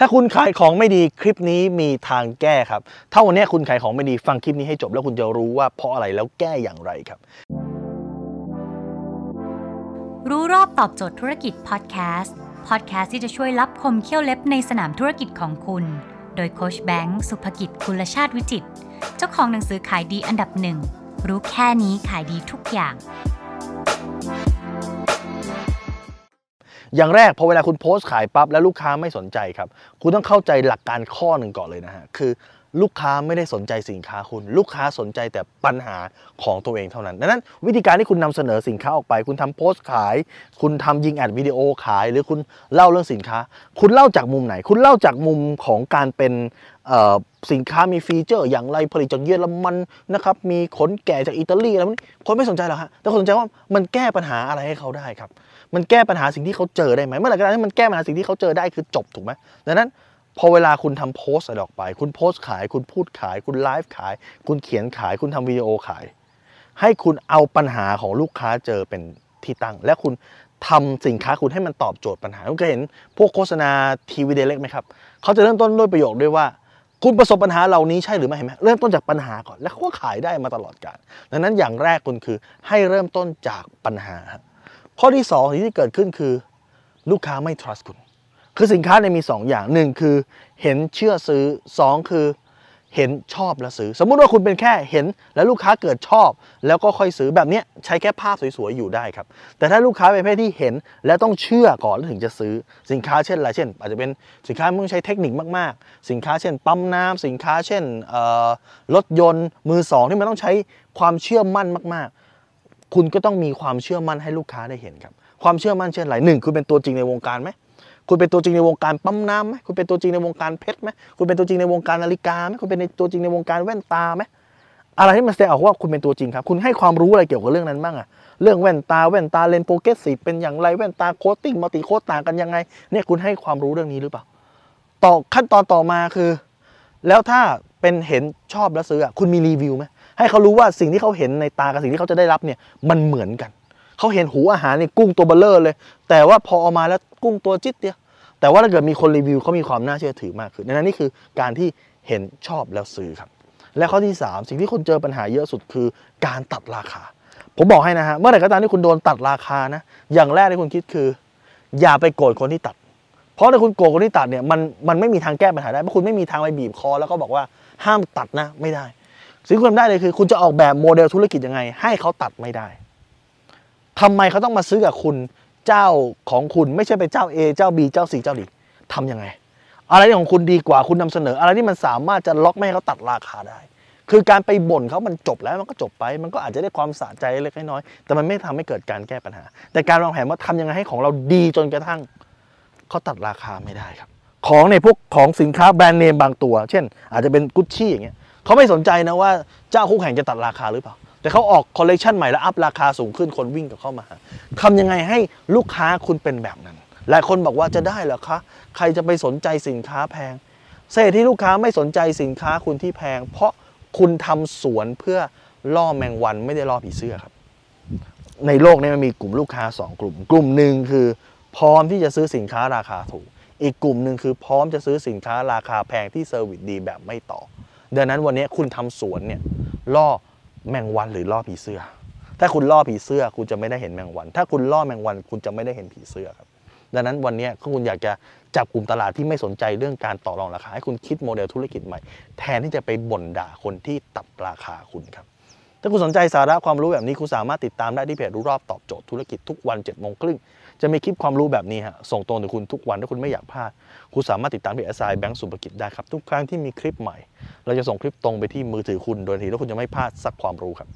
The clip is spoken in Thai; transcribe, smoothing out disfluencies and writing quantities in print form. ถ้าคุณขายของไม่ดีคลิปนี้มีทางแก้ครับถ้าวันนี้คุณขายของไม่ดีฟังคลิปนี้ให้จบแล้วคุณจะรู้ว่าเพราะอะไรแล้วแก้อย่างไรครับรู้รอบตอบโจทย์ธุรกิจพอดแคสต์ที่จะช่วยลับคมเขี้ยวเล็บในสนามธุรกิจของคุณโดยโค้ชแบงค์สุภกิจกุลชาติวิจิตรเจ้าของหนังสือขายดีอันดับหนึ่งรู้แค่นี้ขายดีทุกอย่างอย่างแรกพอเวลาคุณโพสต์ขายปั๊บแล้วลูกค้าไม่สนใจครับคุณต้องเข้าใจหลักการข้อหนึ่งก่อนเลยนะฮะคือลูกค้าไม่ได้สนใจสินค้าคุณลูกค้าสนใจแต่ปัญหาของตัวเองเท่านั้นดังนั้นวิธีการที่คุณนำเสนอสินค้าออกไปคุณทำโพสต์ขายคุณทำยิงแอดวิดีโอขายหรือคุณเล่าเรื่องสินค้าคุณเล่าจากมุมไหนคุณเล่าจากมุมของการเป็นสินค้ามีฟีเจอร์อย่างไรผลิตจากเยอรมันนะครับมีขนแกะจากอิตาลีอะไรพวกนี้คนไม่สนใจหรอกฮะแต่คนสนใจว่ามันแก้ปัญหาอะไรให้เขาได้ครับมันแก้ปัญหาสิ่งที่เขาเจอได้ไหมเมื่อไหร่ก็ได้ที่มันแก้ปัญหาสิ่งที่เขาเจอได้คือจบถูกไหมดังนั้นพอเวลาคุณทำโพสต์ออกไปคุณโพสต์ขายคุณพูดขายคุณไลฟ์ขายคุณเขียนขายคุณทำวิดีโอขายให้คุณเอาปัญหาของลูกค้าเจอเป็นที่ตั้งและคุณทำสินค้าคุณให้มันตอบโจทย์ปัญหาคุณเคยเห็นพวกโฆษณาทีวีเดเล็กไหมครับเขาจะเริ่มต้นด้วยประโยคด้วยว่าคุณประสบปัญหาเหล่านี้ใช่หรือไม่เห็นไหมเริ่มต้นจากปัญหาก่อนแล้วก็ขายได้มาตลอดกาลดังนั้นอย่างแรกคุณคือให้เริ่มต้นจากปัญหาข้อที่2ที่เกิดขึ้นคือลูกค้าไม่ trust คุณคือสินค้าเนี่ยมี2อย่าง1คือเห็นเชื่อซื้อ2คือเห็นชอบแล้วซื้อสมมุติว่าคุณเป็นแค่เห็นแล้วลูกค้าเกิดชอบแล้วก็ค่อยซื้อแบบนี้ใช้แค่ภาพสวยๆอยู่ได้ครับแต่ถ้าลูกค้าเป็นประเภทที่เห็นและต้องเชื่อก่อนถึงจะซื้อสินค้าเช่นอะไรเช่นอาจจะเป็นสินค้าที่ใช้เทคนิคมากๆสินค้าเช่นปั๊มน้ำสินค้าเช่นรถยนต์มือ2ที่มันต้องใช้ความเชื่อมั่นมากๆคุณก็ต้องมีความเชื่อมั่นให้ลูกค้าได้เห็นครับความเชื่อมั่นเช่นอะไร1คุณเป็นตัวจริงในวงการไหมคุณเป็นตัวจริงในวงการปั๊มน้ำไหมคุณเป็นตัวจริงในวงการเพชรไหมคุณเป็นตัวจริงในวงการนาฬิกาไหมคุณเป็นตัวจริงในวงการแว่นตาไหมอะไรที่มันแสดงออกว่าคุณเป็นตัวจริงครับคุณให้ความรู้อะไรเกี่ยวกับเรื่องนั้นบ้างอะเรื่องแว่นตาเลนโปรเกรสซีฟเป็นอย่างไรแว่นตาโคตติ้งมัลติโคตต่างกันยังไงเนี่ยคุณให้ความรู้เรื่องนี้หรือเปล่าต่อขั้นตอนต่อมาคือแล้วถ้าเป็นเห็นชอบแล้วซื้อคุณมีรีวิวไหมให้เขารู้ว่าสิ่งที่เขาเห็นในตากับสิ่งที่เขาจะได้รับเนี่ยมันเหมือนกันเขาเห็นหูอาหารนี่กุ้งตัวเบลเลอร์เลยแต่ว่าพอเอามาแล้วกุ้งตัวจิ๊ดเดียวแต่ว่าถ้าเกิดมีคนรีวิวเขามีความน่าเชื่อถือมากขึ้นดังนั้นนี่คือการที่เห็นชอบแล้วซื้อครับและข้อที่3สิ่งที่คุณเจอปัญหาเยอะสุดคือการตัดราคาผมบอกให้นะฮะเมื่อไหร่ก็ตามที่คุณโดนตัดราคานะอย่างแรกที่คุณคิดคืออย่าไปโกรธคนที่ตัดเพราะถ้าคุณโกรธคนที่ตัดเนี่ยมันไม่มีทางแก้ปัญหาได้เพราะคุณไม่มีทางไปบีบคอแล้วก็บอกว่าห้ามตัดนะไม่ได้สิ่งที่คุณทำได้เลยคือคุณจะออกแบบโมเดลธุรกิจยังไงให้เขาตัดไม่ได้ทำไมเขาต้องมาซื้อกับคุณเจ้าของคุณไม่ใช่ไปเจ้า A เจ้า B เจ้า C เจ้า D ทำยังไงอะไรที่ของคุณดีกว่าคุณนำเสนออะไรที่มันสามารถจะล็อกไม่ให้เขาตัดราคาได้คือการไปบ่นเขามันจบแล้วมันก็จบไปมันก็อาจจะได้ความสะใจเล็กน้อยแต่มันไม่ทำให้เกิดการแก้ปัญหาแต่การวางแผนว่าทำยังไงให้ของเราดีจนกระทั่งเขาตัดราคาไม่ได้ครับของในพวกของสินค้าแบรนด์เนมบางตัวเช่นอาจจะเป็นกุชชี่อย่างเงี้ยเขาไม่สนใจนะว่าเจ้าคู่แข่งจะตัดราคาหรือเปล่าแต่เขาออกคอลเลคชันใหม่แล้วอัพราคาสูงขึ้นคนวิ่งกับเข้ามาทำยังไงให้ลูกค้าคุณเป็นแบบนั้นหลายคนบอกว่าจะได้เหรอคะใครจะไปสนใจสินค้าแพงเศษที่ลูกค้าไม่สนใจสินค้าคุณที่แพงเพราะคุณทำสวนเพื่อล่อแมงวันไม่ได้ล่อผีเสื้อครับในโลกนี้มันมีกลุ่มลูกค้า2กลุ่มหนึ่งคือพร้อมที่จะซื้อสินค้าราคาถูกอีกกลุ่มหนึ่งคือพร้อมจะซื้อสินค้าราคาแพงที่เซอร์วิสดีแบบไม่ต่อดังนั้นวันนี้คุณทำสวนเนี่ยล่อแมงวันหรือล่อผีเสื้อถ้าคุณล่อผีเสื้อคุณจะไม่ได้เห็นแมงวันถ้าคุณล่อแมงวันคุณจะไม่ได้เห็นผีเสื้อครับดังนั้นวันนี้คุณอยากจะจับกลุ่มตลาดที่ไม่สนใจเรื่องการต่อรองราคาให้คุณคิดโมเดลธุรกิจใหม่แทนที่จะไปบ่นด่าคนที่ตัดราคาคุณครับถ้าคุณสนใจสาระความรู้แบบนี้คุณสามารถติดตามได้ที่เพจรู้รอบตอบโจทย์ธุรกิจทุกวัน 7:30 น.จะมีคลิปความรู้แบบนี้ฮะส่งตรงถึงคุณทุกวันถ้าคุณไม่อยากพลาดคุณสามารถติดตามเพจ Assign Bank สุภกิจได้ครับทุกครั้งที่มีคลิปใหม่เราจะส่งคลิปตรงไปที่มือถือคุณโดยทันทีแล้วคุณจะไม่พลาดสักความรู้ครับ